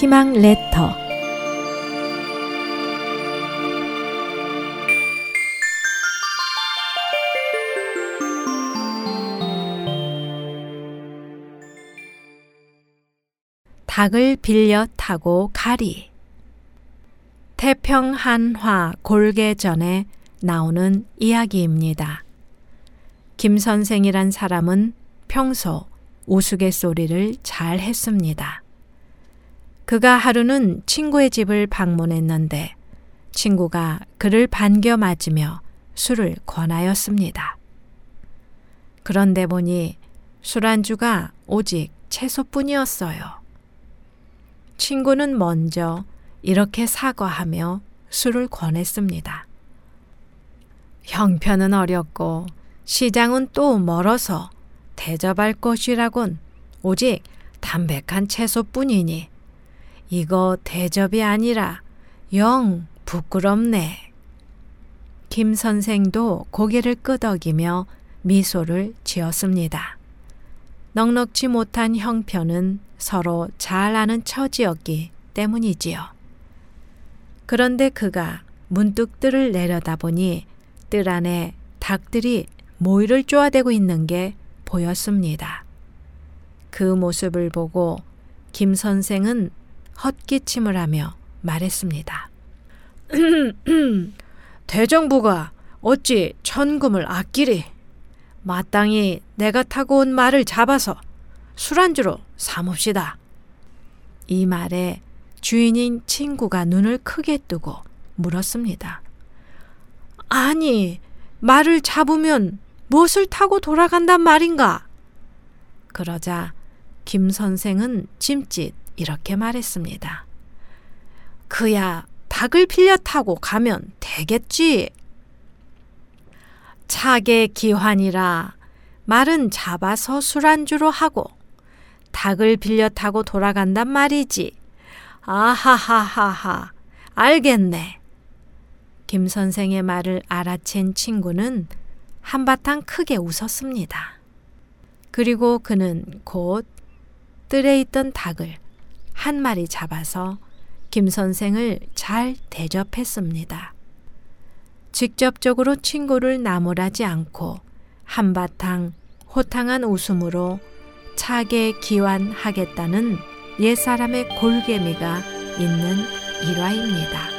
희망 레터. 닭을 빌려 타고 가리. 태평 한화 골개전에 나오는 이야기입니다. 김 선생이란 사람은 평소 우스갯소리를 잘 했습니다. 그가 하루는 친구의 집을 방문했는데 친구가 그를 반겨 맞으며 술을 권하였습니다. 그런데 보니 술안주가 오직 채소뿐이었어요. 친구는 먼저 이렇게 사과하며 술을 권했습니다. 형편은 어렵고 시장은 또 멀어서 대접할 것이라곤 오직 담백한 채소뿐이니 이거 대접이 아니라 영 부끄럽네. 김 선생도 고개를 끄덕이며 미소를 지었습니다. 넉넉지 못한 형편은 서로 잘 아는 처지였기 때문이지요. 그런데 그가 문득 뜰을 내려다보니 뜰 안에 닭들이 모이를 쪼아대고 있는 게 보였습니다. 그 모습을 보고 김 선생은 헛기침을 하며 말했습니다. 대정부가 어찌 천금을 아끼리. 마땅히 내가 타고 온 말을 잡아서 술안주로 삼읍시다. 이 말에 주인인 친구가 눈을 크게 뜨고 물었습니다. 아니, 말을 잡으면 무엇을 타고 돌아간단 말인가? 그러자 김 선생은 찜짓 이렇게 말했습니다. 그야 닭을 빌려 타고 가면 되겠지. 착의 기환이라 말은 잡아서 술안주로 하고 닭을 빌려 타고 돌아간단 말이지. 아하하하하, 알겠네. 김 선생의 말을 알아챈 친구는 한바탕 크게 웃었습니다. 그리고 그는 곧 뜰에 있던 닭을 한 마리 잡아서 김 선생을 잘 대접했습니다. 직접적으로 친구를 나무라지 않고 한바탕 호탕한 웃음으로 차게 기환하겠다는 옛사람의 골개미가 있는 일화입니다.